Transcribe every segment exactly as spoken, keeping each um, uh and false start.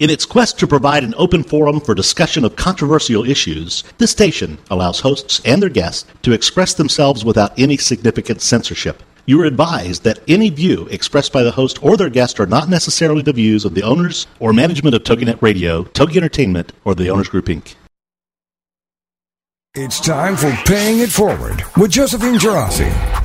In its quest to provide an open forum for discussion of controversial issues, this station allows hosts and their guests to express themselves without any significant censorship. You are advised that any view expressed by the host or their guest are not necessarily the views of the owners or management of TogiNet Radio, Togi Entertainment, or the Owners Group, Incorporated. It's time for Paying It Forward with Josephine Girasi.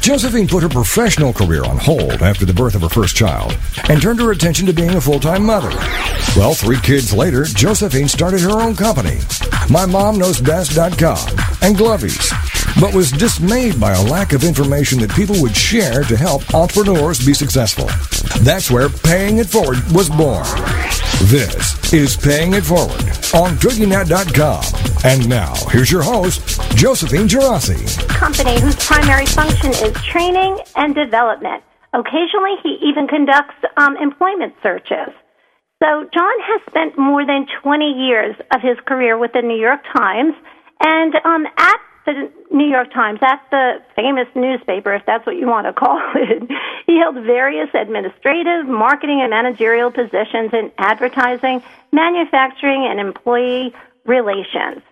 Josephine put her professional career on hold after the birth of her first child and turned her attention to being a full-time mother. Well, three kids later, Josephine started her own company, My Mom Knows Best dot com and Glovies, but was dismayed by a lack of information that people would share to help entrepreneurs be successful. That's where Paying It Forward was born. This is Paying It Forward on Togi Net dot com. And now, here's your host, Josephine Girasi. Company whose primary function is training and development. Occasionally, he even conducts um, employment searches. So John has spent more than twenty years of his career with the New York Times. And um, at the New York Times, at the famous newspaper, if that's what you want to call it, he held various administrative, marketing, and managerial positions in advertising, manufacturing, and employee relations.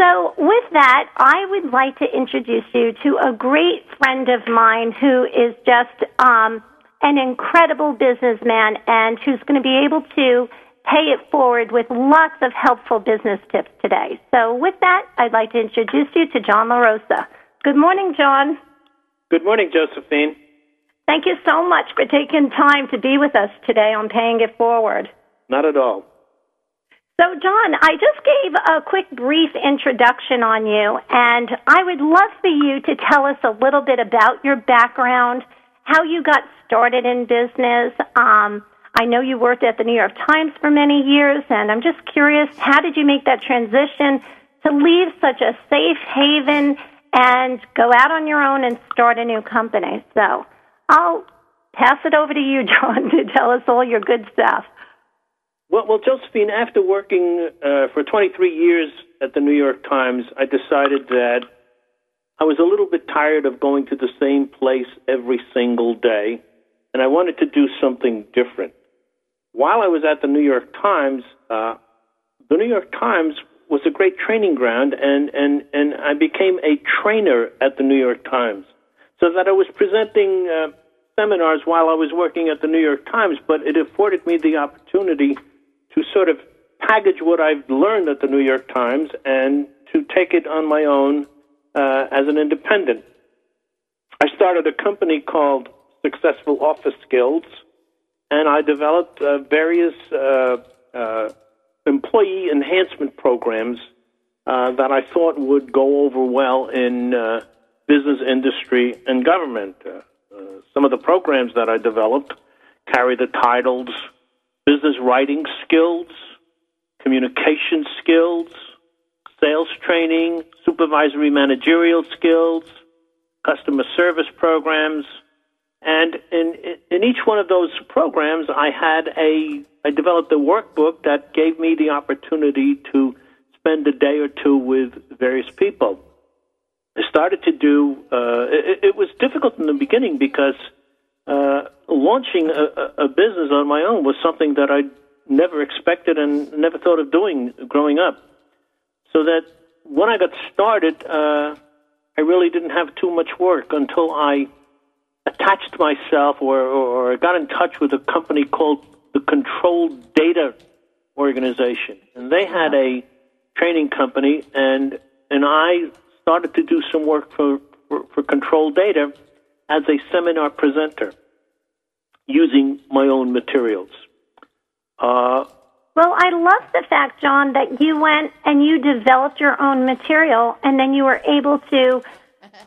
So with that, I would like to introduce you to a great friend of mine who is just um, an incredible businessman and who's going to be able to pay it forward with lots of helpful business tips today. So with that, I'd like to introduce you to John LaRosa. Good morning, John. Good morning, Josephine. Thank you so much for taking time to be with us today on Paying It Forward. Not at all. So, John, I just gave a quick brief introduction on you, and I would love for you to tell us a little bit about your background, how you got started in business. Um, I know you worked at the New York Times for many years, and I'm just curious, how did you make that transition to leave such a safe haven and go out on your own and start a new company? So I'll pass it over to you, John, to tell us all your good stuff. Well, well, Josephine, after working uh, for twenty-three years at the New York Times, I decided that I was a little bit tired of going to the same place every single day, and I wanted to do something different. While I was at the New York Times, uh, the New York Times was a great training ground, and, and, and I became a trainer at the New York Times, so that I was presenting uh, seminars while I was working at the New York Times, but it afforded me the opportunity to sort of package what I've learned at the New York Times and to take it on my own uh, as an independent. I started a company called Successful Office Skills, and I developed uh, various uh, uh, employee enhancement programs uh, that I thought would go over well in uh, business, industry, and government. Uh, uh, some of the programs that I developed carry the titles Business Writing Skills, Communication Skills, Sales Training, Supervisory Managerial Skills, Customer Service Programs, and in in each one of those programs, I had a I developed a workbook that gave me the opportunity to spend a day or two with various people. I started to do. Uh, it, it was difficult in the beginning because. Uh, launching a, a business on my own was something that I never expected and never thought of doing growing up. So that when I got started, uh, I really didn't have too much work until I attached myself or, or, or got in touch with a company called the Controlled Data Organization. And they had a training company, and and I started to do some work for, for, for Controlled Data as a seminar presenter using my own materials. Uh, well, I love the fact, John, that you went and you developed your own material, and then you were able to,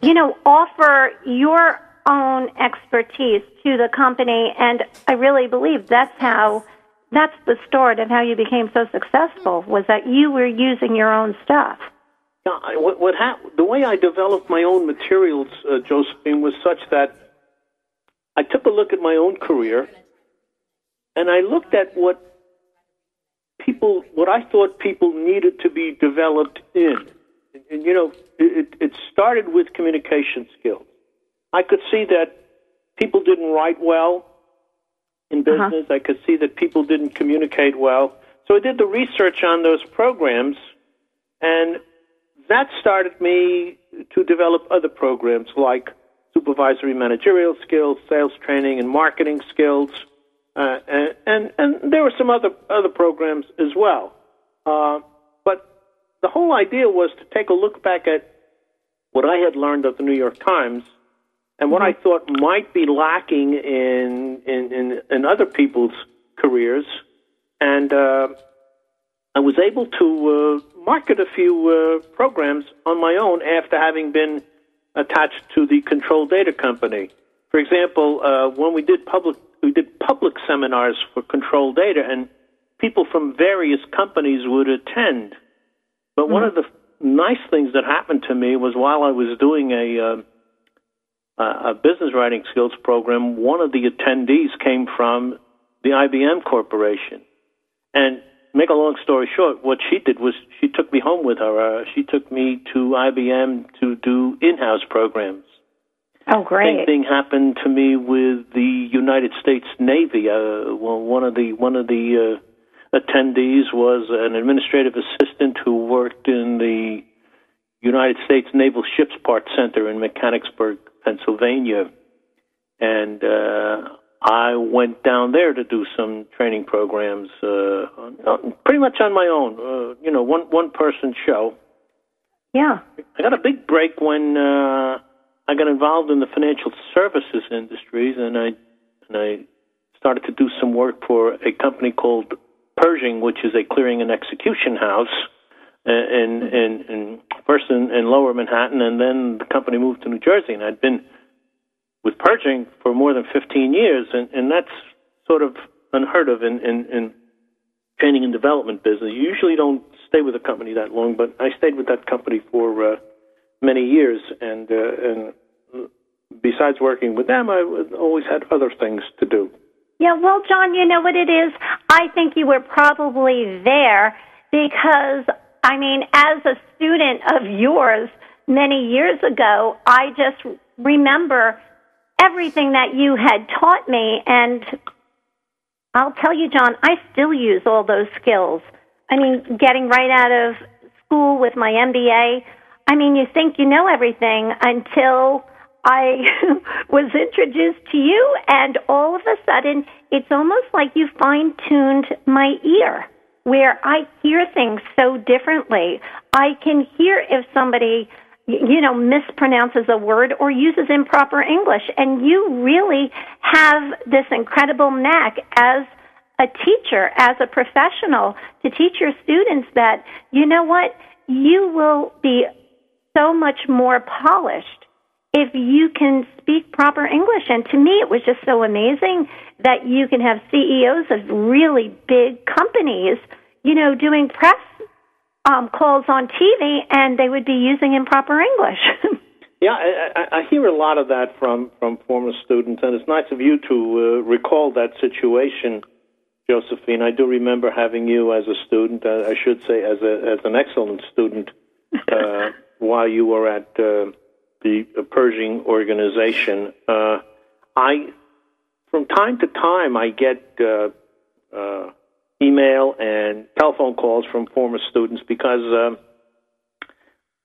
you know, offer your own expertise to the company. And I really believe that's how, that's the story of how you became so successful, was that you were using your own stuff. Now, what, what hap- the way I developed my own materials, uh, Josephine, was such that I took a look at my own career, and I looked at what people, what I thought people needed to be developed in. And, and you know, it, it started with communication skills. I could see that people didn't write well in business. Uh-huh. I could see that people didn't communicate well. So I did the research on those programs, and that started me to develop other programs like supervisory managerial skills, sales training, and marketing skills. Uh, and, and, and there were some other, other programs as well. Uh, but the whole idea was to take a look back at what I had learned at the New York Times and what mm-hmm. I thought might be lacking in, in, in, in other people's careers. And uh, I was able to uh, market a few uh, programs on my own after having been attached to the Controlled Data Company. For example, uh, when we did public we did public seminars for Controlled Data, and people from various companies would attend. But mm-hmm. one of the nice things that happened to me was while I was doing a, uh, a business writing skills program, one of the attendees came from the I B M Corporation. And make a long story short, what she did was she took me home with her. Uh, she took me to I B M to do in-house programs. Oh, great. Same thing happened to me with the United States Navy. Uh, well, one of the one of the uh, attendees was an administrative assistant who worked in the United States Naval Ships Parts Center in Mechanicsburg, Pennsylvania. And uh, I went down there to do some training programs, uh, on, pretty much on my own, uh, you know, one, one-person show. Yeah. I got a big break when... Uh, I got involved in the financial services industries, and I and I started to do some work for a company called Pershing, which is a clearing and execution house, and in, in, in first in, in Lower Manhattan, and then the company moved to New Jersey, and I'd been with Pershing for more than fifteen years, and, and that's sort of unheard of in, in, in training and development business. You usually don't stay with a company that long, but I stayed with that company for Uh, many years, and uh, and besides working with them, I always had other things to do. Yeah, well, John, you know what it is? I think you were probably there because, I mean, as a student of yours many years ago, I just remember everything that you had taught me, and I'll tell you, John, I still use all those skills. I mean, getting right out of school with my M B A, I mean, you think you know everything until I was introduced to you, and all of a sudden, it's almost like you fine-tuned my ear, where I hear things so differently. I can hear if somebody, you know, mispronounces a word or uses improper English, and you really have this incredible knack as a teacher, as a professional, to teach your students that, you know what, you will be so much more polished if you can speak proper English. And to me, it was just so amazing that you can have C E Os of really big companies, you know, doing press um, calls on T V, and they would be using improper English. Yeah, I, I hear a lot of that from, from former students, and it's nice of you to uh, recall that situation, Josephine. I do remember having you as a student, uh, I should say as a as an excellent student, uh while you were at uh, the Pershing organization. Uh, I, from time to time, I get uh, uh, email and telephone calls from former students because um,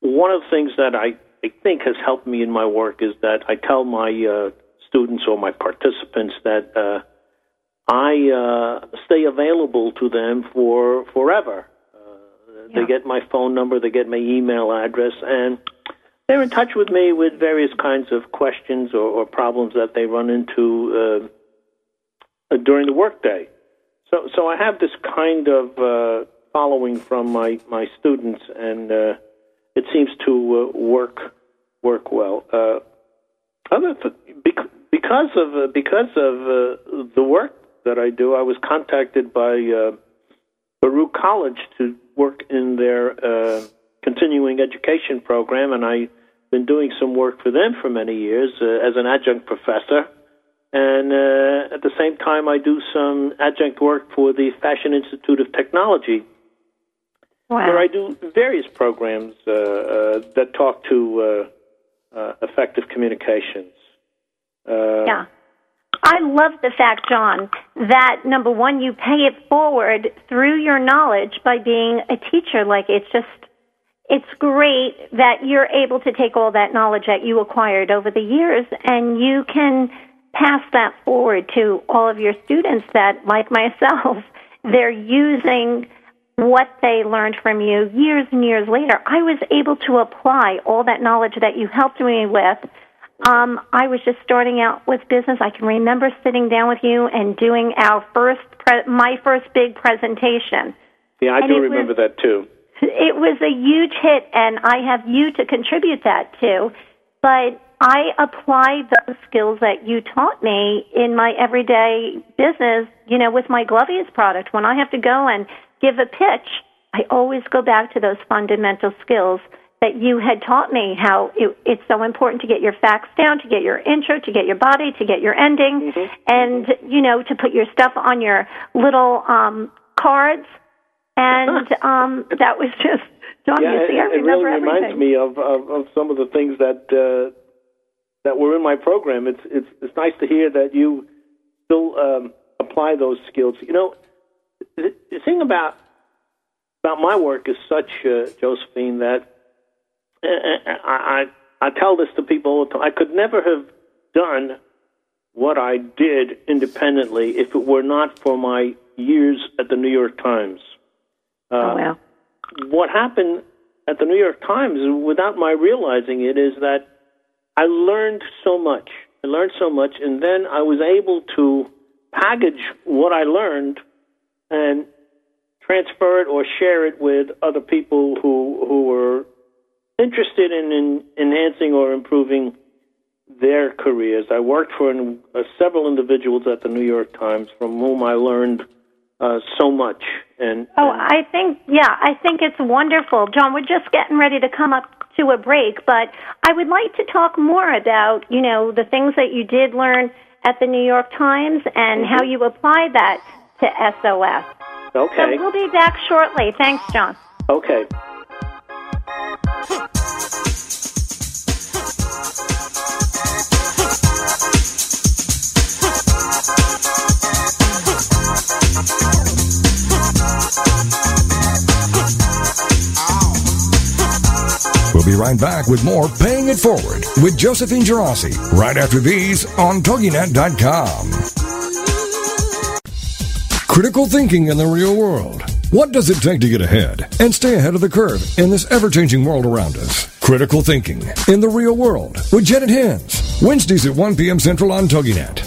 one of the things that I, I think has helped me in my work is that I tell my uh, students or my participants that uh, I uh, stay available to them for forever. They get my phone number, they get my email address, and they're in touch with me with various kinds of questions or, or problems that they run into uh, during the workday. So so I have this kind of uh, following from my, my students, and uh, it seems to uh, work work well. Uh, other th- because of, uh, because of uh, the work that I do, I was contacted by uh, Baruch College to work in their uh, continuing education program, and I've been doing some work for them for many years uh, as an adjunct professor. And uh, at the same time, I do some adjunct work for the Fashion Institute of Technology, wow. where I do various programs uh, uh, that talk to uh, uh, effective communications. Uh, yeah. I love the fact, John, that, number one, you pay it forward through your knowledge by being a teacher. Like, it's just, it's great that you're able to take all that knowledge that you acquired over the years, and you can pass that forward to all of your students that, like myself, they're using what they learned from you years and years later. I was able to apply all that knowledge that you helped me with. Um, I was just starting out with business. I can remember sitting down with you and doing our first, pre- my first big presentation. Yeah, I and do remember was, that too. It was a huge hit, and I have you to contribute that to. But I applied those skills that you taught me in my everyday business. You know, with my Glovies product, when I have to go and give a pitch, I always go back to those fundamental skills that you had taught me, how it, it's so important to get your facts down, to get your intro, to get your body, to get your ending, mm-hmm. and, you know, to put your stuff on your little um, cards. And um, that was just, John, yeah, you see, it, I remember everything. It really everything. reminds me of, of, of some of the things that uh, that were in my program. It's it's it's nice to hear that you still um, apply those skills. You know, the, the thing about, about my work is such, uh, Josephine, that I, I I tell this to people all the time. I could never have done what I did independently if it were not for my years at the New York Times. Uh, oh, wow. What happened at the New York Times, without my realizing it, is that I learned so much. I learned so much, and then I was able to package what I learned and transfer it or share it with other people who who were interested in, in enhancing or improving their careers. I worked for an, uh, several individuals at the New York Times from whom I learned uh, so much. And, oh, and I think, yeah, I think it's wonderful. John, we're just getting ready to come up to a break, but I would like to talk more about, you know, the things that you did learn at the New York Times and how you apply that to S O S. Okay. So we'll be back shortly. Thanks, John. Okay. We'll be right back with more Paying It Forward with Josephine Girasi right after these on Toginet dot com. Critical thinking in the real world. What does it take to get ahead and stay ahead of the curve in this ever-changing world around us? Critical Thinking in the Real World with Janet Hins. Wednesdays at one p.m. Central on TogiNet.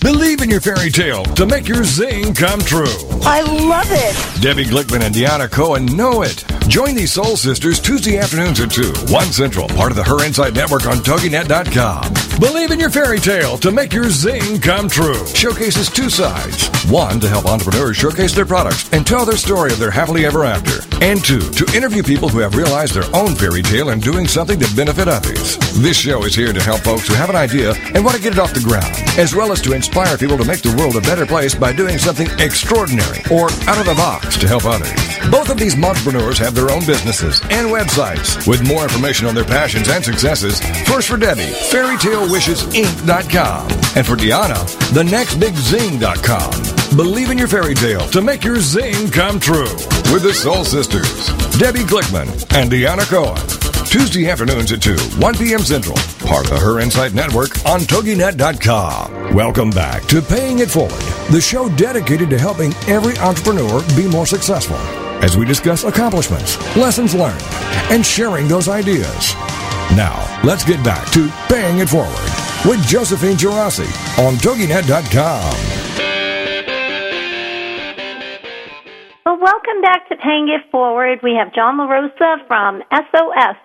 Believe in your fairy tale to make your zing come true. I love it. Debbie Glickman and Deanna Cohen know it. Join these soul sisters Tuesday afternoons at two, one Central, part of the Her Insight Network on Toginet dot com. Believe in your fairy tale to make your zing come true. Showcases two sides. One, to help entrepreneurs showcase their products and tell their story of their happily ever after. And two, to interview people who have realized their own fairy tale and doing something to benefit others. This show is here to help folks who have an idea and want to get it off the ground, as well as to inspire Inspire people to make the world a better place by doing something extraordinary or out of the box to help others. Both of these entrepreneurs have their own businesses and websites. With more information on their passions and successes, first for Debbie, Fairy Tale Wishes Inc dot com, and for Deanna, the next big zing dot com. Believe in your fairy tale to make your zing come true with the Soul Sisters, Debbie Glickman and Deanna Cohen. Tuesday afternoons at two, one p.m. Central, part of the Her Insight Network on toginet dot com. Welcome back to Paying It Forward, the show dedicated to helping every entrepreneur be more successful as we discuss accomplishments, lessons learned, and sharing those ideas. Now, let's get back to Paying It Forward with Josephine Girasi on toginet dot com. Well, welcome back to Paying It Forward. We have John LaRosa from S O S,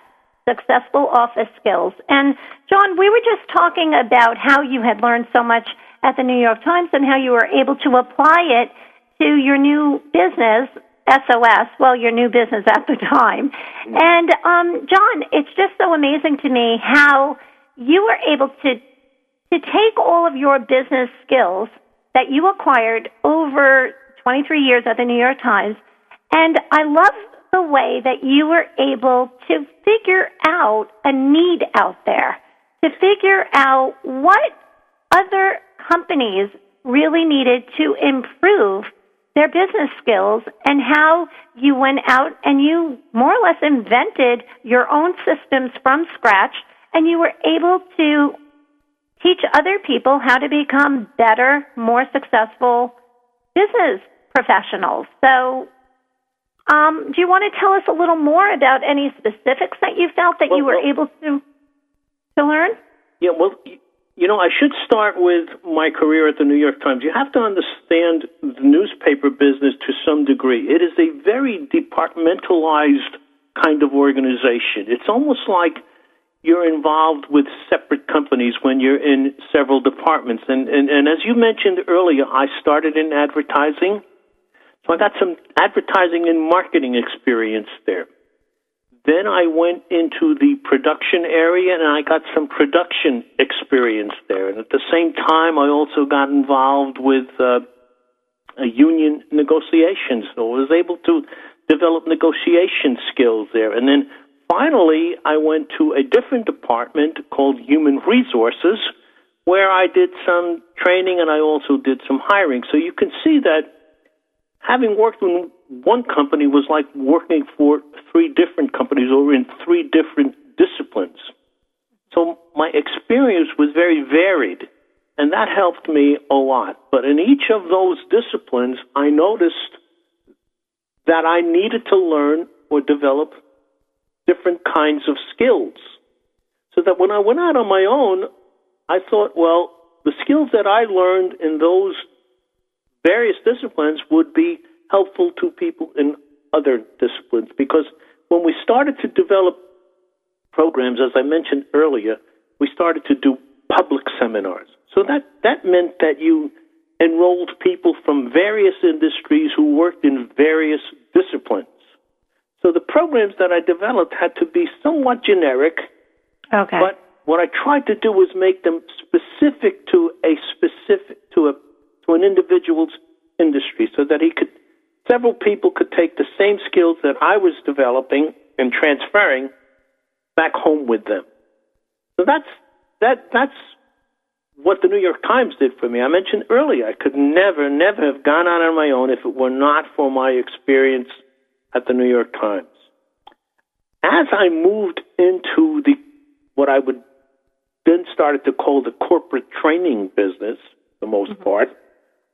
Successful Office Skills. And, John, we were just talking about how you had learned so much at the New York Times and how you were able to apply it to your new business, S O S, well, your new business at the time. And, um, John, it's just so amazing to me how you were able to to take all of your business skills that you acquired over twenty-three years at the New York Times, and I love the way that you were able to figure out a need out there, to figure out what other companies really needed to improve their business skills, and how you went out and you more or less invented your own systems from scratch, and you were able to teach other people how to become better, more successful business professionals. So um, do you want to tell us a little more about any specifics that you felt that well, you were well, able to to learn? Yeah, well, you know, I should start with my career at the New York Times. You have to understand the newspaper business to some degree. It is a very departmentalized kind of organization. It's almost like you're involved with separate companies when you're in several departments. And, and, and as you mentioned earlier, I started in advertising. So I got some advertising and marketing experience there. Then I went into the production area, and I got some production experience there. And at the same time, I also got involved with uh, a union negotiations. So I was able to develop negotiation skills there. And then finally, I went to a different department called Human Resources, where I did some training and I also did some hiring. So you can see that having worked in one company was like working for three different companies or in three different disciplines. So my experience was very varied, and that helped me a lot. But in each of those disciplines, I noticed that I needed to learn or develop different kinds of skills. So that when I went out on my own, I thought, well, the skills that I learned in those various disciplines would be helpful to people in other disciplines. Because when we started to develop programs, as I mentioned earlier, we started to do public seminars. So that, that meant that you enrolled people from various industries who worked in various disciplines. So the programs that I developed had to be somewhat generic, okay, but what I tried to do was make them specific to a specific to a to an individual's industry, so that he could several people could take the same skills that I was developing and transferring back home with them. So that's that that's what the New York Times did for me. I mentioned earlier I could never, never have gone out on my own if it were not for my experience at the New York Times. As I moved into the what I would then started to call the corporate training business, for the most mm-hmm. part,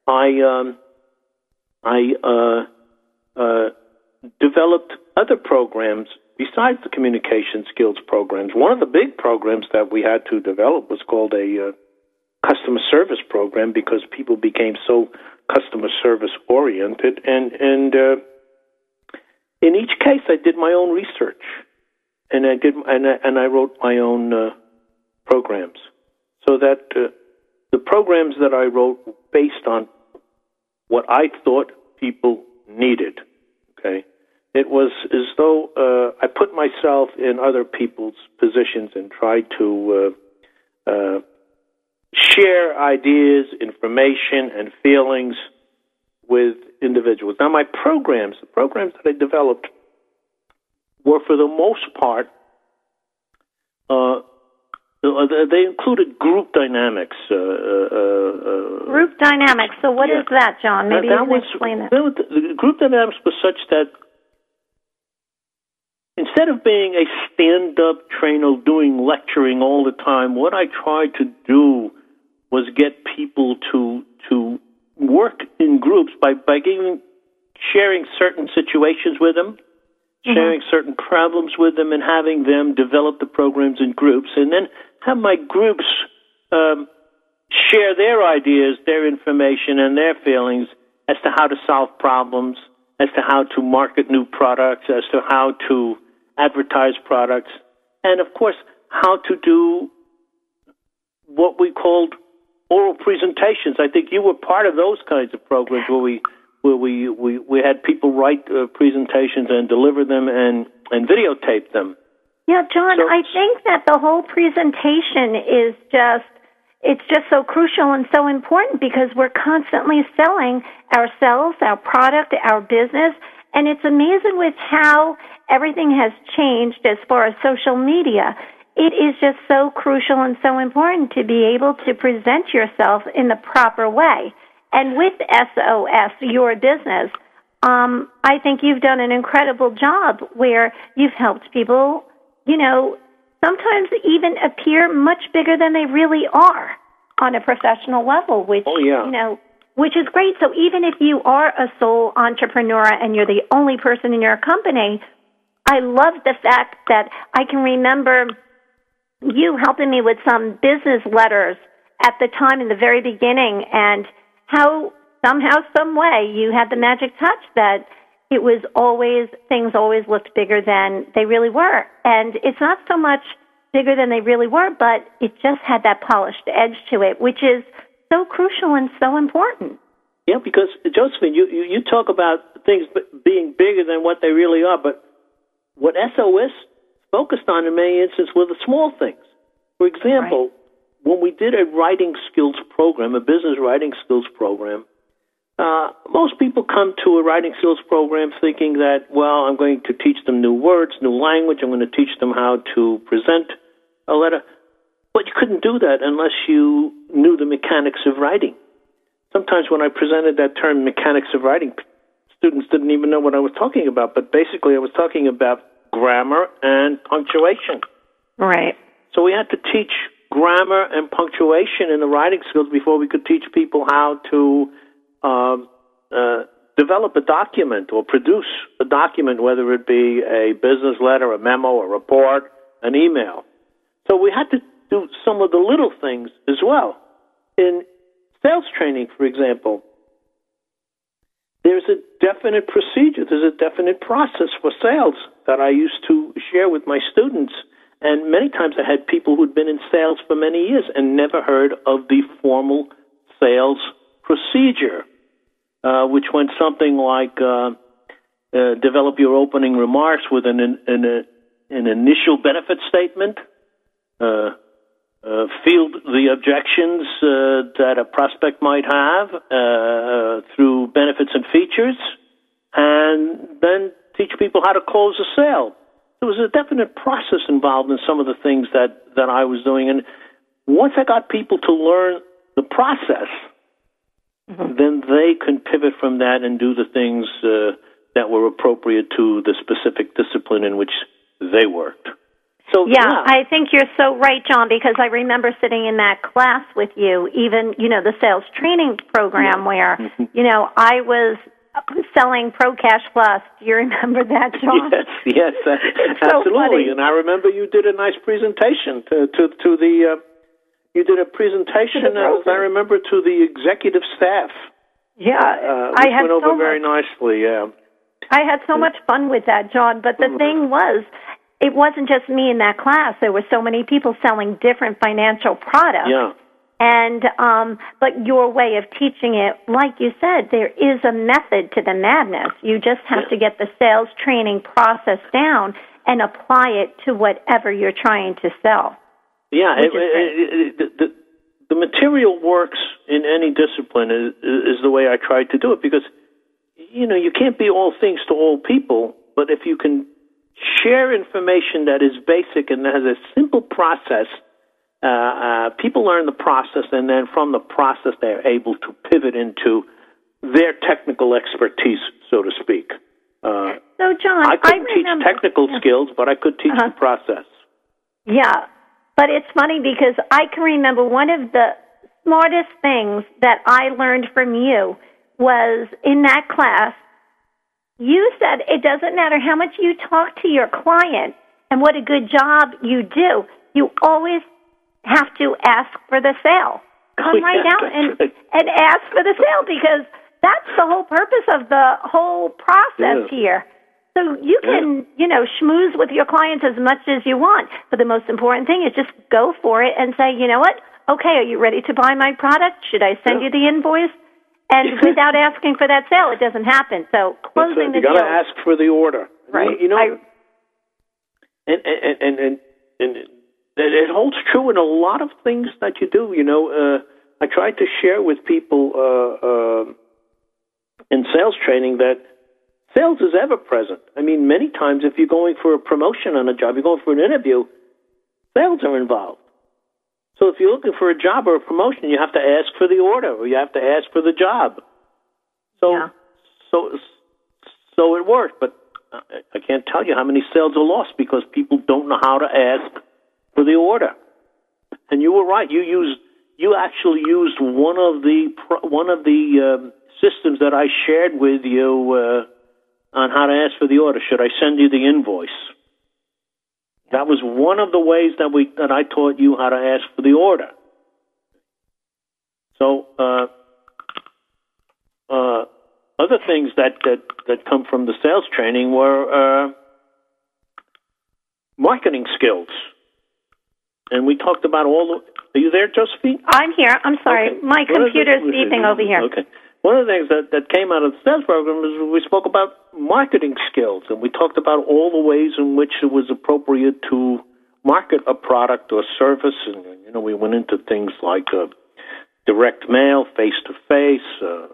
I um, I uh, uh, developed other programs besides the communication skills programs. One of the big programs that we had to develop was called a uh, customer service program, because people became so customer service oriented, and and uh, in each case, I did my own research, and I did, and I, and I wrote my own uh, programs, so that uh, the programs that I wrote were based on what I thought people needed. Okay, it was as though uh, I put myself in other people's positions and tried to uh, uh, share ideas, information, and feelings with individuals. Now, my programs, the programs that I developed, were for the most part, uh, they included group dynamics. Uh, uh, group dynamics. So what yeah. is that, John? Maybe that you can was, explain that. Group dynamics was such that instead of being a stand-up trainer doing lecturing all the time, what I tried to do was get people to to work in groups by, by giving, sharing certain situations with them, mm-hmm. sharing certain problems with them, and having them develop the programs in groups, and then have my groups um, share their ideas, their information, and their feelings as to how to solve problems, as to how to market new products, as to how to advertise products, and, of course, how to do what we called oral presentations. I think you were part of those kinds of programs where we where we, we, we had people write uh, presentations and deliver them and, and videotape them. Yeah, John, so, I think that the whole presentation is just, it's just so crucial and so important because we're constantly selling ourselves, our product, our business, and it's amazing with how everything has changed as far as social media. It is just so crucial and so important to be able to present yourself in the proper way. And with S O S, your business, um, I think you've done an incredible job where you've helped people, you know, sometimes even appear much bigger than they really are on a professional level, which, oh, yeah. you know, which is great. So even if you are a sole entrepreneur and you're the only person in your company, I love the fact that I can remember you helping me with some business letters at the time in the very beginning, and how somehow, some way, you had the magic touch that it was always, things always looked bigger than they really were. And it's not so much bigger than they really were, but it just had that polished edge to it, which is so crucial and so important. Yeah, because, Josephine, you, you, you talk about things being bigger than what they really are, but what S O S focused on in many instances were the small things. For example, right. when we did a writing skills program, a business writing skills program, Uh, most people come to a writing skills program thinking that, well, I'm going to teach them new words, new language. I'm going to teach them how to present a letter. But you couldn't do that unless you knew the mechanics of writing. Sometimes when I presented that term, mechanics of writing, students didn't even know what I was talking about. But basically, I was talking about grammar and punctuation. Right. So we had to teach grammar and punctuation in the writing skills before we could teach people how to Uh, uh, develop a document or produce a document, whether it be a business letter, a memo, a report, an email. So we had to do some of the little things as well. In sales training, for example, there's a definite procedure, there's a definite process for sales that I used to share with my students. And many times I had people who'd been in sales for many years and never heard of the formal sales procedure. Uh, which went something like uh, uh, develop your opening remarks with an an, an, an initial benefit statement, uh, uh, field the objections uh, that a prospect might have uh, through benefits and features, and then teach people how to close a sale. There was a definite process involved in some of the things that, that I was doing. And once I got people to learn the process, mm-hmm. then they can pivot from that and do the things uh, that were appropriate to the specific discipline in which they worked. So yeah, yeah, I think you're so right, John, because I remember sitting in that class with you, even, you know, the sales training program where, mm-hmm. you know, I was selling ProCash Plus. Do you remember that, John? Yes, yes, so absolutely. Funny. And I remember you did a nice presentation to, to, to the... Uh, You did a presentation, as I remember, to the executive staff. Yeah, uh, I had went over so very much, nicely. Yeah, I had so much fun with that, John. But the mm-hmm. thing was, it wasn't just me in that class. There were so many people selling different financial products. Yeah, and um, but your way of teaching it, like you said, there is a method to the madness. You just have yeah. to get the sales training process down and apply it to whatever you're trying to sell. Yeah, it, it, it, the, the material works in any discipline is, is the way I tried to do it because, you know, you can't be all things to all people, but if you can share information that is basic and has a simple process, uh, uh, people learn the process, and then from the process they're able to pivot into their technical expertise, so to speak. Uh, So, John, I couldn't I remember, teach technical yeah. skills, but I could teach uh-huh. the process. Yeah, but it's funny because I can remember one of the smartest things that I learned from you was in that class, you said it doesn't matter how much you talk to your client and what a good job you do, you always have to ask for the sale. Come right yeah, out and, right. and ask for the sale because that's the whole purpose of the whole process yeah. here. So you can, yeah. you know, schmooze with your clients as much as you want, but the most important thing is just go for it and say, you know what, okay, are you ready to buy my product? Should I send yeah. you the invoice? And without asking for that sale, it doesn't happen. So closing the deal. You've got to ask for the order. Right. You know, I, and, and, and, and, and it holds true in a lot of things that you do. You know, uh, I tried to share with people uh, uh, in sales training that sales is ever present. I mean, many times if you're going for a promotion on a job, you're going for an interview, sales are involved. So if you're looking for a job or a promotion, you have to ask for the order or you have to ask for the job. So yeah. so, so it worked, but I can't tell you how many sales are lost because people don't know how to ask for the order. And you were right. You used, you actually used one of the one of the um, systems that I shared with you uh, on how to ask for the order. Should I send you the invoice? That was one of the ways that we that I taught you how to ask for the order. So, uh, uh, other things that, that, that come from the sales training were uh, marketing skills, and we talked about all the. Are you there, Josephine? I'm here. I'm sorry, okay. my what computer's beeping over here. Okay. One of the things that, that came out of the sales program is we spoke about marketing skills, and we talked about all the ways in which it was appropriate to market a product or service. And, you know, we went into things like uh, direct mail, face-to-face, uh,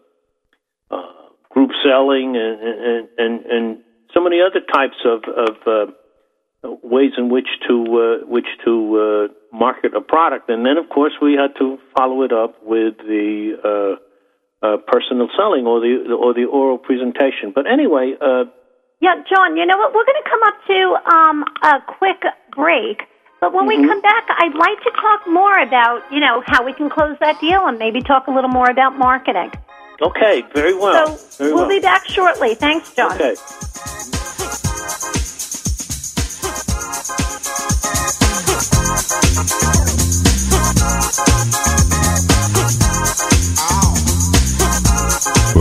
uh, group selling, and, and, and, and so many other types of, of uh, ways in which to, uh, which to uh, market a product. And then, of course, we had to follow it up with the... Uh, Uh, personal selling or the or the oral presentation. But anyway... Uh, yeah, John, you know what? We're going to come up to um, a quick break, but when mm-hmm. we come back, I'd like to talk more about, you know, how we can close that deal and maybe talk a little more about marketing. Okay, very well. So very we'll well. be back shortly. Thanks, John. Okay.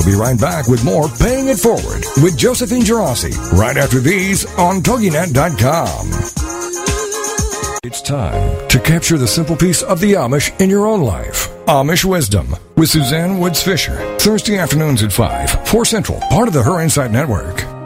Be right back with more Paying It Forward with Josephine Girasi right after these on Toginet dot com. It's time to capture the simple piece of the Amish in your own life. Amish Wisdom with Suzanne Woods Fisher. Thursday afternoons at five, four Central, part of the Her Insight Network.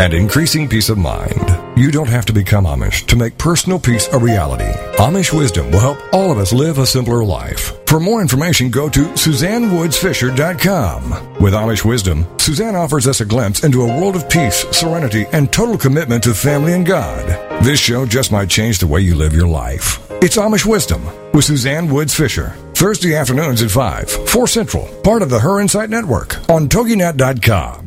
and increasing peace of mind. You don't have to become Amish to make personal peace a reality. Amish Wisdom will help all of us live a simpler life. For more information, go to Suzanne Woods Fisher dot com. With Amish Wisdom, Suzanne offers us a glimpse into a world of peace, serenity, and total commitment to family and God. This show just might change the way you live your life. It's Amish Wisdom with Suzanne Woods Fisher. Thursday afternoons at five, four Central, part of the Her Insight Network on Toginet dot com.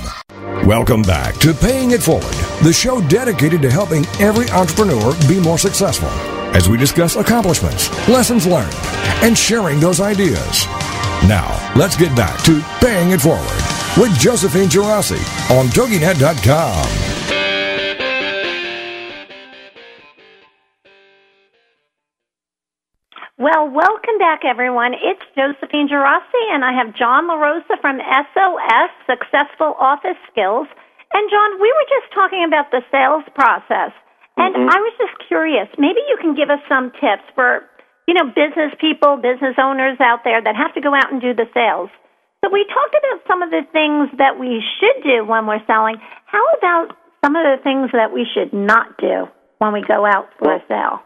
Welcome back to Paying It Forward, the show dedicated to helping every entrepreneur be more successful as we discuss accomplishments, lessons learned, and sharing those ideas. Now, let's get back to Paying It Forward with Josephine Girasi on Toginet dot com. Well, welcome back, everyone. It's Josephine Girasi, and I have John LaRosa from S O S, Successful Office Skills. And, John, we were just talking about the sales process, and mm-hmm. I was just curious. Maybe you can give us some tips for, you know, business people, business owners out there that have to go out and do the sales. So we talked about some of the things that we should do when we're selling. How about some of the things that we should not do when we go out for well, a sale?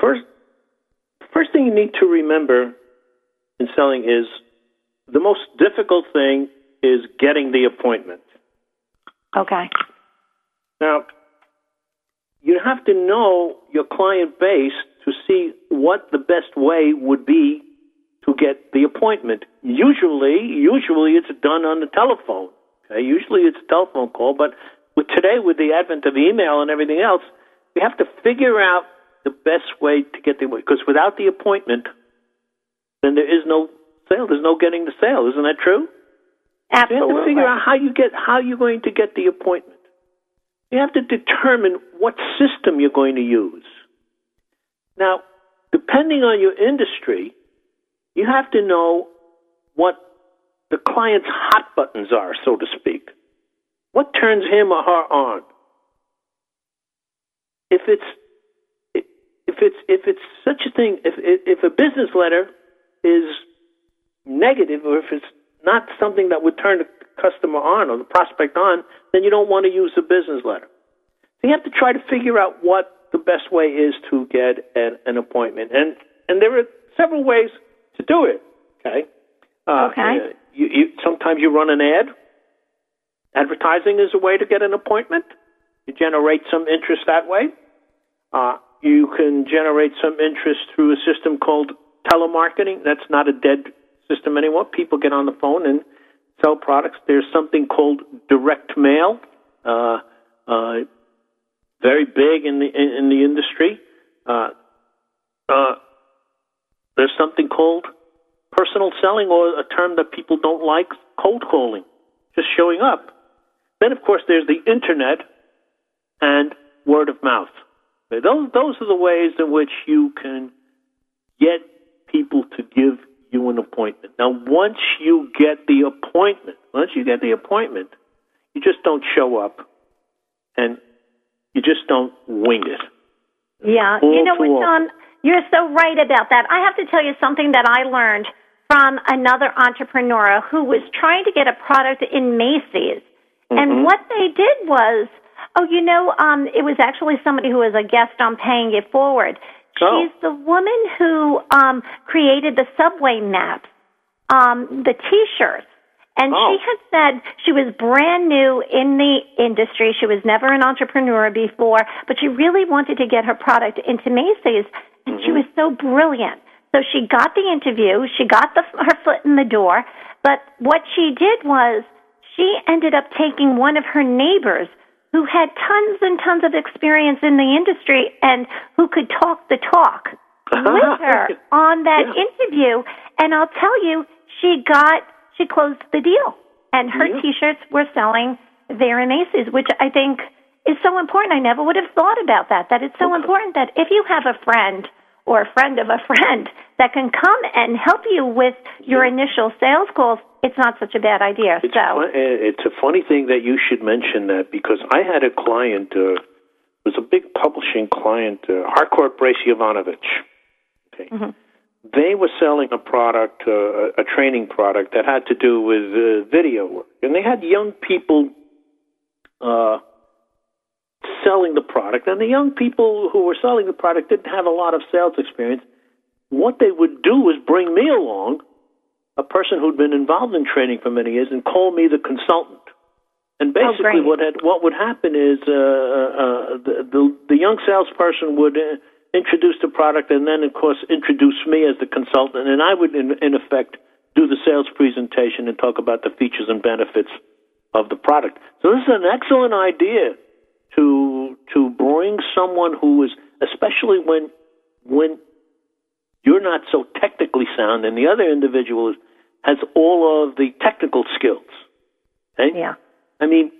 First, first thing you need to remember in selling is the most difficult thing is getting the appointment. Okay. Now, you have to know your client base to see what the best way would be to get the appointment. Usually, usually it's done on the telephone. Okay? Usually it's a telephone call, but with today, with the advent of email and everything else, we have to figure out the best way to get the appointment, because without the appointment, then there is no sale. There's no getting the sale. Isn't that true? Absolutely. You have to figure out how you get how you're going to get the appointment. You have to determine what system you're going to use. Now, depending on your industry, you have to know what the client's hot buttons are, so to speak. What turns him or her on? If it's if it's if it's such a thing, if if a business letter is negative, or if it's not something that would turn the customer on or the prospect on, then you don't want to use the business letter. So you have to try to figure out what the best way is to get an, an appointment. And and there are several ways to do it, okay? Uh, okay. You, you, sometimes you run an ad. Advertising is a way to get an appointment. You generate some interest that way. Uh, you can generate some interest through a system called telemarketing. That's not a dead system anymore. People get on the phone and sell products. There's something called direct mail, uh, uh, very big in the in, in the industry. Uh, uh, there's something called personal selling, or a term that people don't like, cold calling, just showing up. Then, of course, there's the internet and word of mouth. Okay, those those are the ways in which you can get people to give you an appointment. Now, once you get the appointment, once you get the appointment, you just don't show up, and you just don't wing it. Yeah, all you know what, John, you're so right about that. I have to tell you something that I learned from another entrepreneur who was trying to get a product in Macy's, mm-hmm. and what they did was, oh, you know, um, it was actually somebody who was a guest on Paying It Forward. Oh. She's the woman who um, created the subway map, um, the T-shirts. And oh. she had said she was brand new in the industry. She was never an entrepreneur before, but she really wanted to get her product into Macy's. And mm-hmm. she was so brilliant. So she got the interview. She got the, her foot in the door. But what she did was she ended up taking one of her neighbors who had tons and tons of experience in the industry and who could talk the talk with her on that yeah. interview. And I'll tell you, she got, she closed the deal. And her yeah. T-shirts were selling there in Macy's, which I think is so important. I never would have thought about that, that it's so okay. important that if you have a friend or a friend of a friend that can come and help you with your yeah. initial sales calls, it's not such a bad idea. It's, so. fun, it's a funny thing that you should mention that, because I had a client, uh, it was a big publishing client, uh, Harcourt Brace Ivanovich. Okay. Mm-hmm. They were selling a product, uh, a training product that had to do with uh, video work. And they had young people uh, selling the product. And the young people who were selling the product didn't have a lot of sales experience. What they would do was bring me along, a person who'd been involved in training for many years, and call me the consultant. And basically, oh, what had, what would happen is uh, uh, the, the the young salesperson would uh, introduce the product, and then, of course, introduce me as the consultant, and I would, in, in effect, do the sales presentation and talk about the features and benefits of the product. So this is an excellent idea to to bring someone who is, especially when when. you're not so technically sound, and the other individual is, has all of the technical skills. Okay? Yeah. I mean,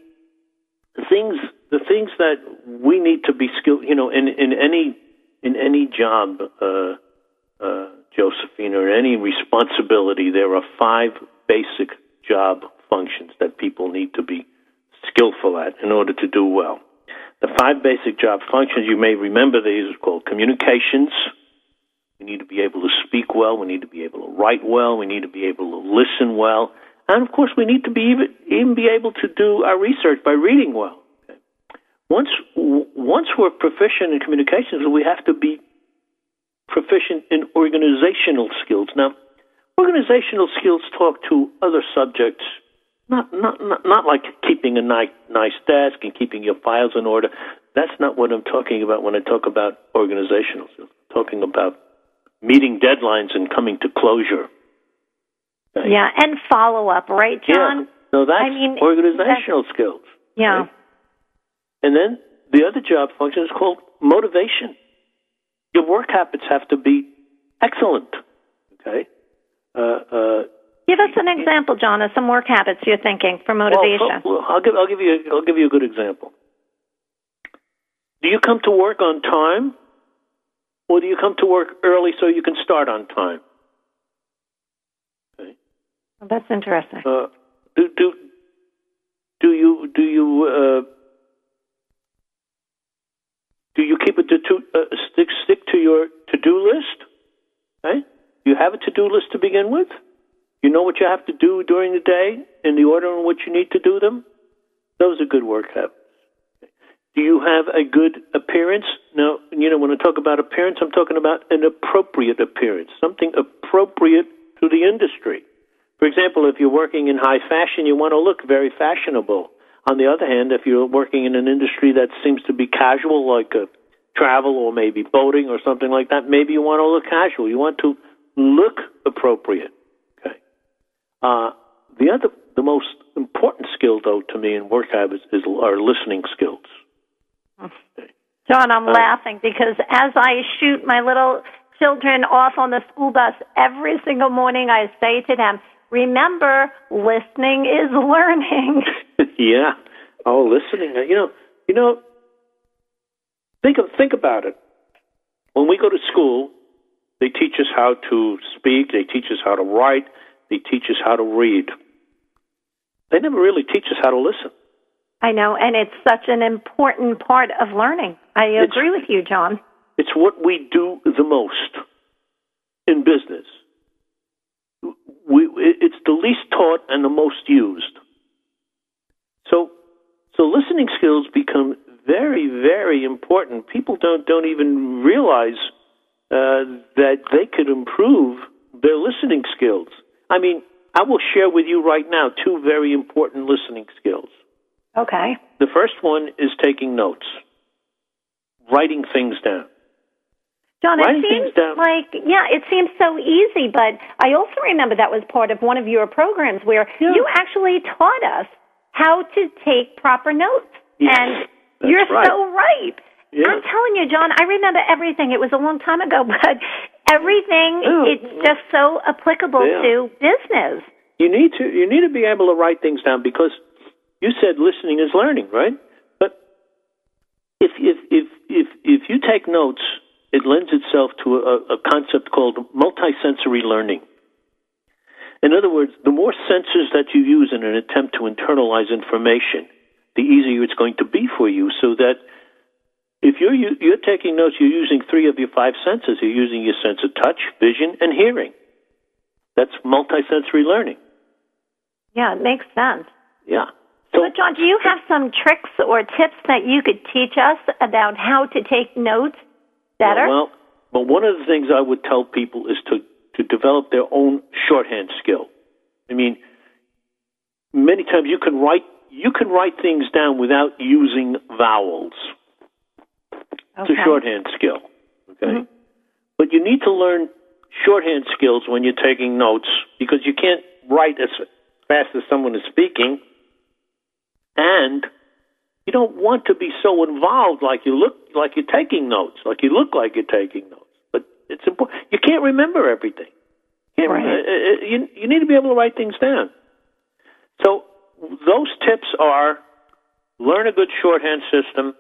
the things the things that we need to be skilled, you know, in, in any in any job, uh, Josephine, or any responsibility, there are five basic job functions that people need to be skillful at in order to do well. The five basic job functions, you may remember these, is called communications. We need to be able to speak well. We need to be able to write well. We need to be able to listen well. And, of course, we need to be even, even be able to do our research by reading well. Okay. Once, w- once we're proficient in communications, we have to be proficient in organizational skills. Now, organizational skills talk to other subjects, not not not, not like keeping a nice, nice desk and keeping your files in order. That's not what I'm talking about when I talk about organizational skills. I'm talking about meeting deadlines and coming to closure. Right? Yeah, and follow-up, right, John? Yeah. So that's I mean, organizational that's, skills. Yeah. Right? And then the other job function is called motivation. Your work habits have to be excellent, okay? Uh, uh, give us an example, John, of some work habits you're thinking for motivation. Well, I'll give, I'll give you, I'll give you a good example. Do you come to work on time, or do you come to work early so you can start on time? Okay. Well, that's interesting. Uh, do do do you do you? Uh, Do you keep it to, to uh, stick stick to your to-do list? Right? You have a to-do list to begin with. You know what you have to do during the day in the order in which you need to do them. Those are good work habits. Do you have a good appearance? Now, you know, when I talk about appearance, I'm talking about an appropriate appearance, something appropriate to the industry. For example, if you're working in high fashion, you want to look very fashionable. On the other hand, if you're working in an industry that seems to be casual, like uh, travel or maybe boating or something like that, maybe you want to look casual. You want to look appropriate. Okay. Uh, the other, the most important skill, though, to me in work habits is our listening skills. Okay. John, I'm uh, laughing because as I shoot my little children off on the school bus every single morning, I say to them, remember, listening is learning. Yeah. Oh, listening. You know, you know. Think of, think about it. When we go to school, they teach us how to speak. They teach us how to write. They teach us how to read. They never really teach us how to listen. I know, and it's such an important part of learning. I agree it's, with you, John. It's what we do the most in business. We, it's the least taught and the most used. So, so listening skills become very, very important. People don't don't even realize uh, that they could improve their listening skills. I mean, I will share with you right now two very important listening skills. Okay. The first one is taking notes, writing things down. John, it seems like, yeah, it seems so easy, but I also remember that was part of one of your programs where yeah. you actually taught us how to take proper notes. Yes, and you're right. so right. Yeah. I'm telling you, John, I remember everything. It was a long time ago, but everything, yeah. it's just so applicable yeah. to business. You need to, you need to be able to write things down because you said listening is learning, right? But if if if if, if you take notes, it lends itself to a, a concept called multisensory learning. In other words, the more senses that you use in an attempt to internalize information, the easier it's going to be for you, so that if you're, you're taking notes, you're using three of your five senses. You're using your sense of touch, vision, and hearing. That's multisensory learning. Yeah, it makes sense. Yeah. So, but John, do you have some tricks or tips that you could teach us about how to take notes? Better? Well, but well, one of the things I would tell people is to, to develop their own shorthand skill. I mean, many times you can write you can write things down without using vowels. Okay. It's a shorthand skill, okay? Mm-hmm. But you need to learn shorthand skills when you're taking notes because you can't write as fast as someone is speaking, and you don't want to be so involved, like you look, like you're taking notes, like you look like you're taking notes. But it's important. You can't remember everything. You, can't right. remember, you, you need to be able to write things down. So those tips are: learn a good shorthand system.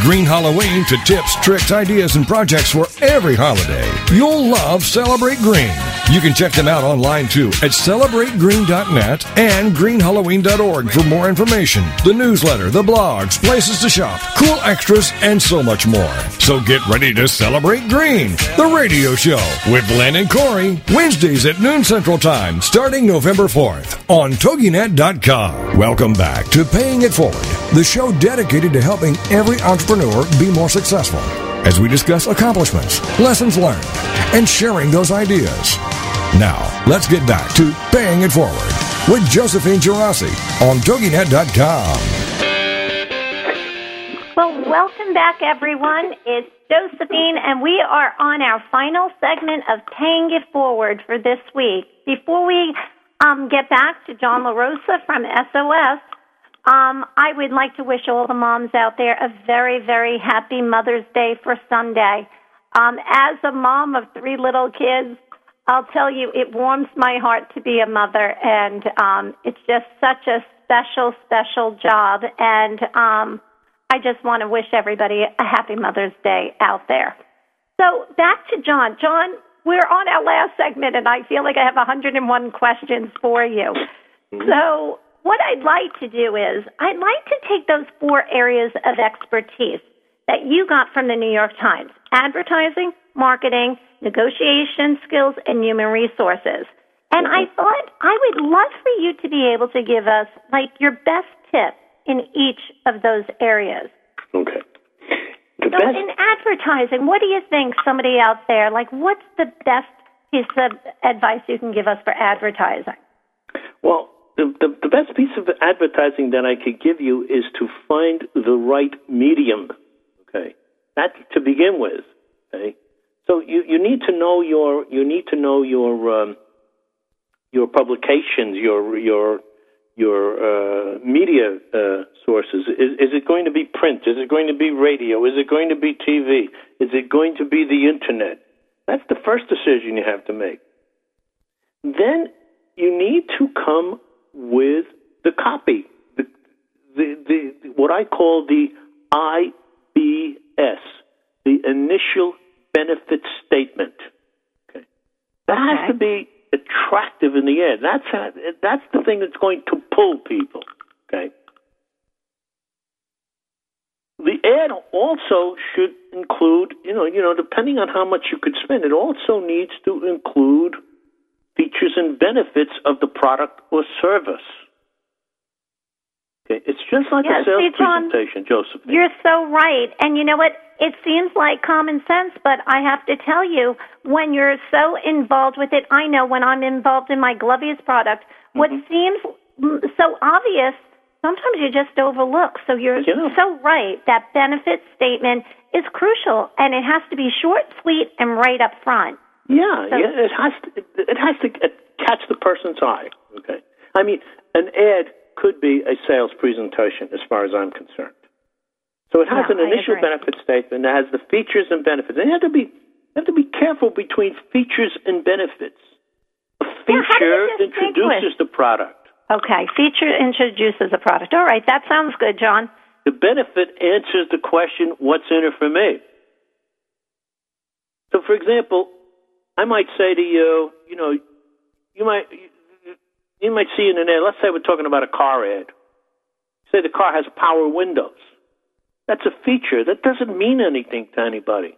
Green Halloween to tips, tricks, ideas, and projects for every holiday, you'll love Celebrate Green. You can check them out online, too, at celebrate green dot net and green halloween dot org for more information, the newsletter, the blogs, places to shop, cool extras, and so much more. So get ready to celebrate green, the radio show with Lynn and Corey, Wednesdays at noon Central Time, starting November fourth on toginet dot com. Welcome back to Paying It Forward, the show dedicated to helping every entrepreneur be more successful as we discuss accomplishments, lessons learned, and sharing those ideas. Now, let's get back to Paying It Forward with Josephine Girasi on toginet dot com. Well, welcome back, everyone. It's Josephine, and we are on our final segment of Paying It Forward for this week. Before we um, get back to John LaRosa from S O S, um, I would like to wish all the moms out there a very, very happy Mother's Day for Sunday. Um, as a mom of three little kids, I'll tell you, it warms my heart to be a mother, and um, it's just such a special, special job, and um, I just want to wish everybody a happy Mother's Day out there. So back to John. John, we're on our last segment, and I feel like I have one hundred one questions for you. So what I'd like to do is I'd like to take those four areas of expertise that you got from the New York Times: advertising, marketing, negotiation skills, and human resources. And I thought I would love for you to be able to give us, like, your best tip in each of those areas. Okay. The so best... in advertising, what do you think somebody out there, like, what's the best piece of advice you can give us for advertising? Well, the, the, the best piece of advertising that I could give you is to find the right medium, okay? That to begin with, okay? So you, you need to know your you need to know your um, your publications, your your your uh, media uh, sources. Is, is it going to be print? Is it going to be radio? Is it going to be T V? Is it going to be the internet? That's the first decision you have to make. Then you need to come with the copy, the the, the what I call the I B S, the initial benefit statement. Okay. That okay. has to be attractive in the end. That's how, that's the thing that's going to pull people. Okay. The ad also should include, you know, you know, depending on how much you could spend, it also needs to include features and benefits of the product or service. Okay. It's just like yeah, a sales see, John, presentation, Josephine. You're so right. And you know what? It seems like common sense, but I have to tell you, when you're so involved with it, I know when I'm involved in my Glovies product, mm-hmm. what seems so obvious, sometimes you just overlook. So you're yeah. so right. That benefit statement is crucial, and it has to be short, sweet, and right up front. Yeah, so, yeah it has to, it has to catch the person's eye. Okay, I mean, an ad could be a sales presentation as far as I'm concerned. So it has yeah, an initial benefit statement. It has the features and benefits. And you have to be you have to be careful between features and benefits. A feature yeah, introduces the product. Okay, feature introduces the product. All right, that sounds good, John. The benefit answers the question, what's in it for me? So, for example, I might say to you, you know, you might you might see in an ad, let's say we're talking about a car ad. Say the car has power windows. That's a feature. That doesn't mean anything to anybody.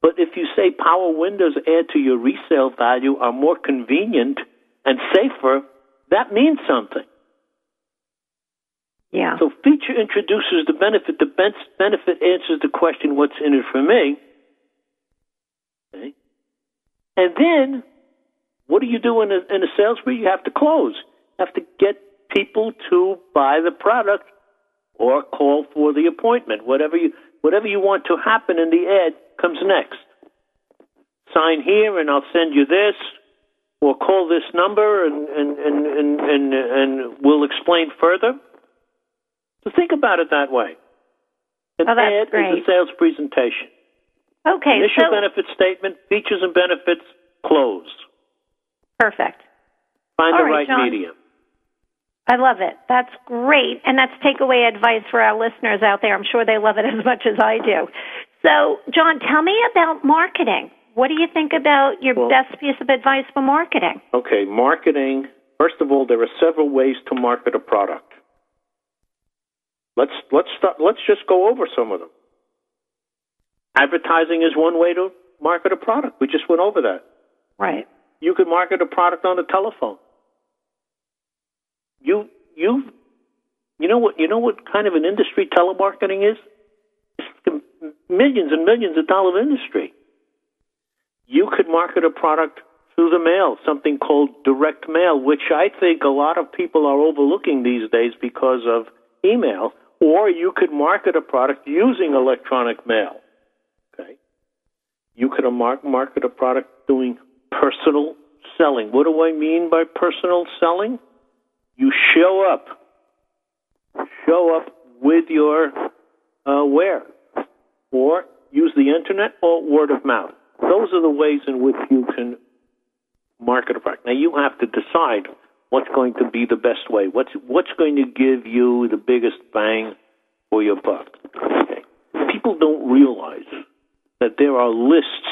But if you say power windows add to your resale value are more convenient and safer, that means something. Yeah. So feature introduces the benefit. The benefit answers the question, what's in it for me? Okay. And then, what do you do in a, in a sales where you have to close? You have to get people to buy the product or call for the appointment. Whatever you whatever you want to happen in the ad comes next. Sign here and I'll send you this, or call this number and, and, and, and, and, and we'll explain further. So think about it that way. An oh, ad great. is a sales presentation. Okay. Initial so benefit statement, features and benefits, close. Perfect. Find All the right, right medium. I love it. That's great. And that's takeaway advice for our listeners out there. I'm sure they love it as much as I do. So, John, tell me about marketing. What do you think about your well, best piece of advice for marketing? Okay, marketing. First of all, there are several ways to market a product. Let's let's start, let's just go over some of them. Advertising is one way to market a product. We just went over that. Right. You could market a product on the telephone. You you you know what you know what kind of an industry telemarketing is? It's millions and millions of dollar industry. You could market a product through the mail, something called direct mail, which I think a lot of people are overlooking these days because of email. Or you could market a product using electronic mail. Okay, you could market a product doing personal selling. What do I mean by personal selling? You show up, show up with your uh, ware, or use the internet or word of mouth. Those are the ways in which you can market a product. Now you have to decide what's going to be the best way. What's what's going to give you the biggest bang for your buck? Okay. People don't realize that there are lists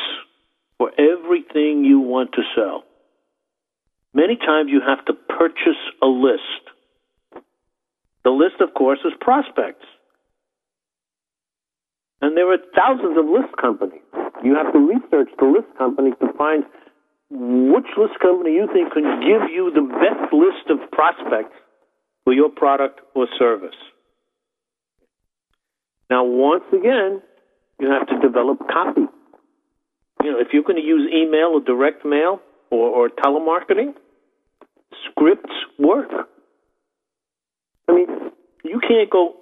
for everything you want to sell. Many times you have to purchase a list. The list, of course, is prospects. And there are thousands of list companies. You have to research the list companies to find which list company you think can give you the best list of prospects for your product or service. Now, once again, you have to develop copy. You know, if you're going to use email or direct mail or, or telemarketing, scripts work. I mean, you can't go,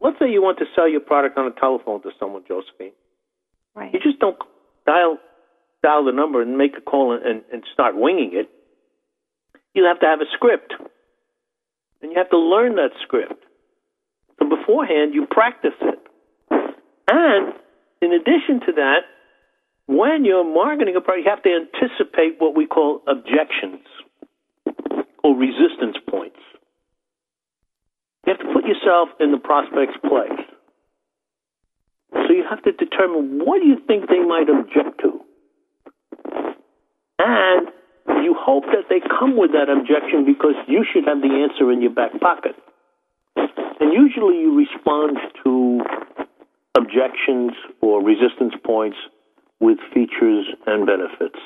let's say you want to sell your product on a telephone to someone, Josephine. Right. You just don't dial... dial the number and make a call and, and start winging it. You have to have a script. And you have to learn that script. So beforehand, you practice it. And in addition to that, when you're marketing a product, you have to anticipate what we call objections or resistance points. You have to put yourself in the prospect's place. So you have to determine what do you think they might object to. And you hope that they come with that objection because you should have the answer in your back pocket. And usually you respond to objections or resistance points with features and benefits.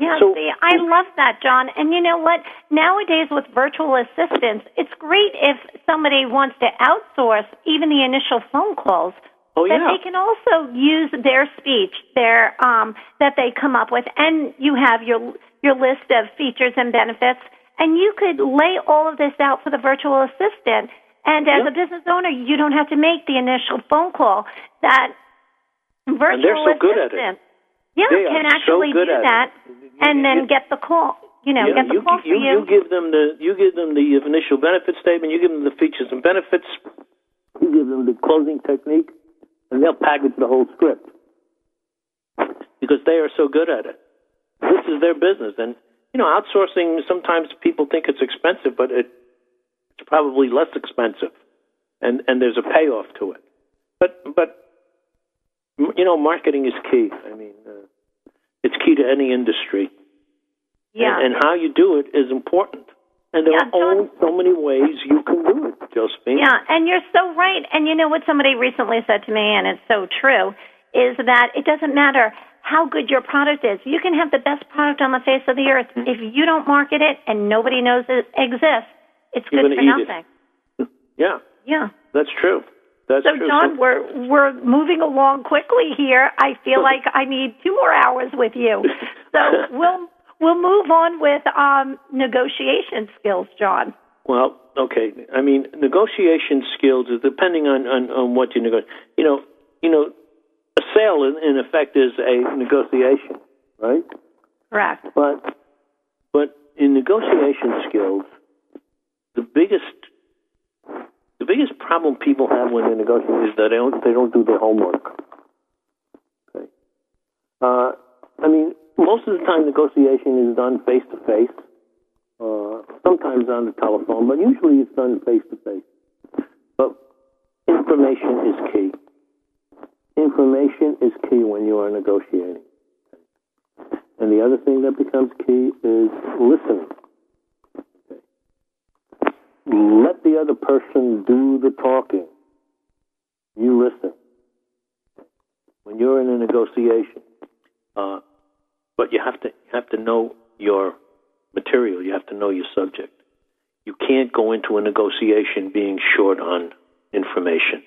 Yeah, so, see, I love that, John. And you know what? Nowadays with virtual assistants, it's great if somebody wants to outsource even the initial phone calls. Oh, yeah. That they can also use their speech, their um, that they come up with, and you have your your list of features and benefits, and you could lay all of this out for the virtual assistant. And as yep. a business owner, you don't have to make the initial phone call. That virtual and they're so assistant, good at it. yeah, they can actually so do that, and then get the call. You know, yeah, get the you, call you, for you. You give them the you give them the initial benefit statement. You give them the features and benefits. You give them the closing technique. And they'll package the whole script because they are so good at it. This is their business. And, you know, outsourcing, sometimes people think it's expensive, but it, it's probably less expensive. And, and there's a payoff to it. But, but you know, marketing is key. I mean, uh, it's key to any industry. Yeah. And, and how you do it is important. And there yeah, are only so many ways you can do it, Josephine. Yeah, and you're so right. And you know what somebody recently said to me, and it's so true, is that it doesn't matter how good your product is. You can have the best product on the face of the earth. If you don't market it and nobody knows it exists, it's You're good for nothing. It. Yeah. Yeah. That's true. That's so, true. John, so, we're, we're moving along quickly here. I feel like I need two more hours with you. So we'll... We'll move on with um, negotiation skills, John. Well, okay. I mean, negotiation skills is depending on, on, on what you negotiate. You know, you know, a sale in, in effect is a negotiation, right? Correct. But but in negotiation skills, the biggest the biggest problem people have when they negotiate is that they don't they don't do their homework. Okay. Uh, I mean. Most of the time, negotiation is done face-to-face, uh, sometimes on the telephone, but usually it's done face-to-face. But information is key. Information is key when you are negotiating. And the other thing that becomes key is listening. Let the other person do the talking. You listen. when you're in a negotiation, uh, but you have to you have to know your material. You have to know your subject. You can't go into a negotiation being short on information.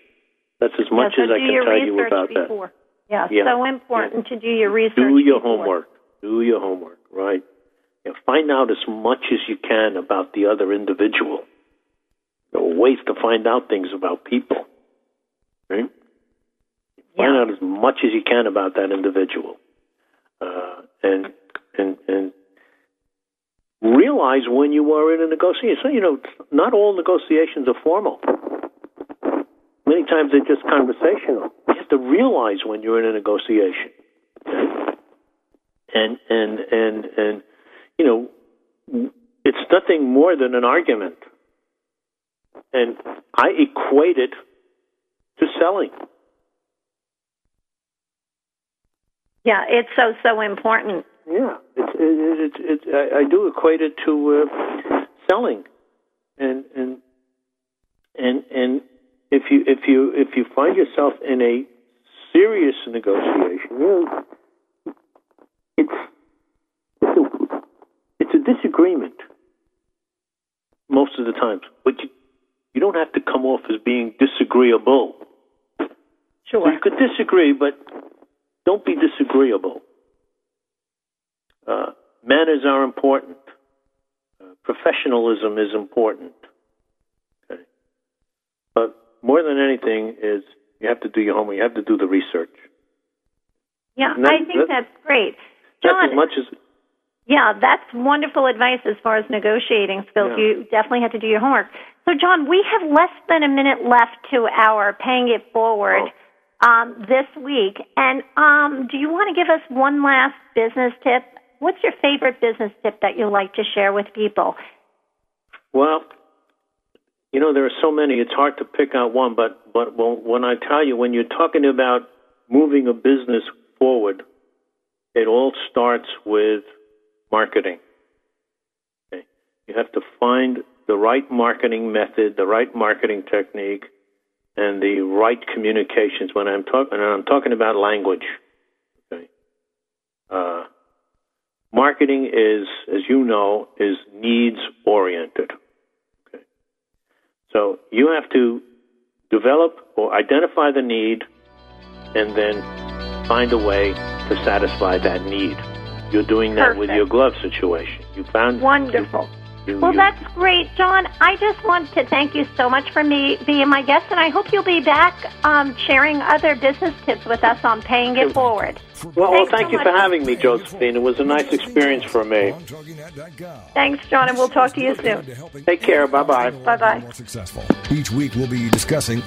That's as much yeah, so as I can tell you about before. that. Yeah, yeah, so important yeah. to do your research. Do your before. homework. Do your homework, right? You know, find out as much as you can about the other individual. There are ways to find out things about people. Right? Find yeah. out as much as you can about that individual. Uh, and and and realize when you are in a negotiation. So, you know, not all negotiations are formal. Many times they're just conversational. You have to realize when you're in a negotiation. And, and, and, and you know, it's nothing more than an argument. And I equate it to selling. Yeah, it's so, so important. Yeah, it's, it's, it's, it's, I do equate it to uh, selling. And, and, and, and, If you if you if you find yourself in a serious negotiation, you know, it's it's a, it's a disagreement most of the times. But you you don't have to come off as being disagreeable. Sure. So you could disagree, but don't be disagreeable. Uh, manners are important. Uh, professionalism is important. Okay. But more than anything is you have to do your homework. You have to do the research. Yeah, that, I think that's, that's great. John, that's as much as... Yeah, that's wonderful advice as far as negotiating skills. Yeah. You definitely have to do your homework. So, John, we have less than a minute left to our Paying It Forward oh. um, this week. And um, do you want to give us one last business tip? What's your favorite business tip that you like to share with people? Well... You know, there are so many, it's hard to pick out one, but, but when I tell you, when you're talking about moving a business forward, it all starts with marketing. Okay? You have to find the right marketing method, the right marketing technique, and the right communications. When I'm, talk- and I'm talking about language, okay? uh, marketing is, as you know, is needs-oriented. So you have to develop or identify the need and then find a way to satisfy that need. You're doing Perfect. that with your glove situation. You found Wonderful. You, well, you, that's great, John. I just want to thank you so much for me being my guest, and I hope you'll be back um, sharing other business tips with us on Paying It Forward. Well, well thank so you much. for having me, Josephine. It was a nice experience for me. Thanks, John, and we'll talk to you soon. Take care. Bye-bye. Bye-bye. Each week we'll be discussing...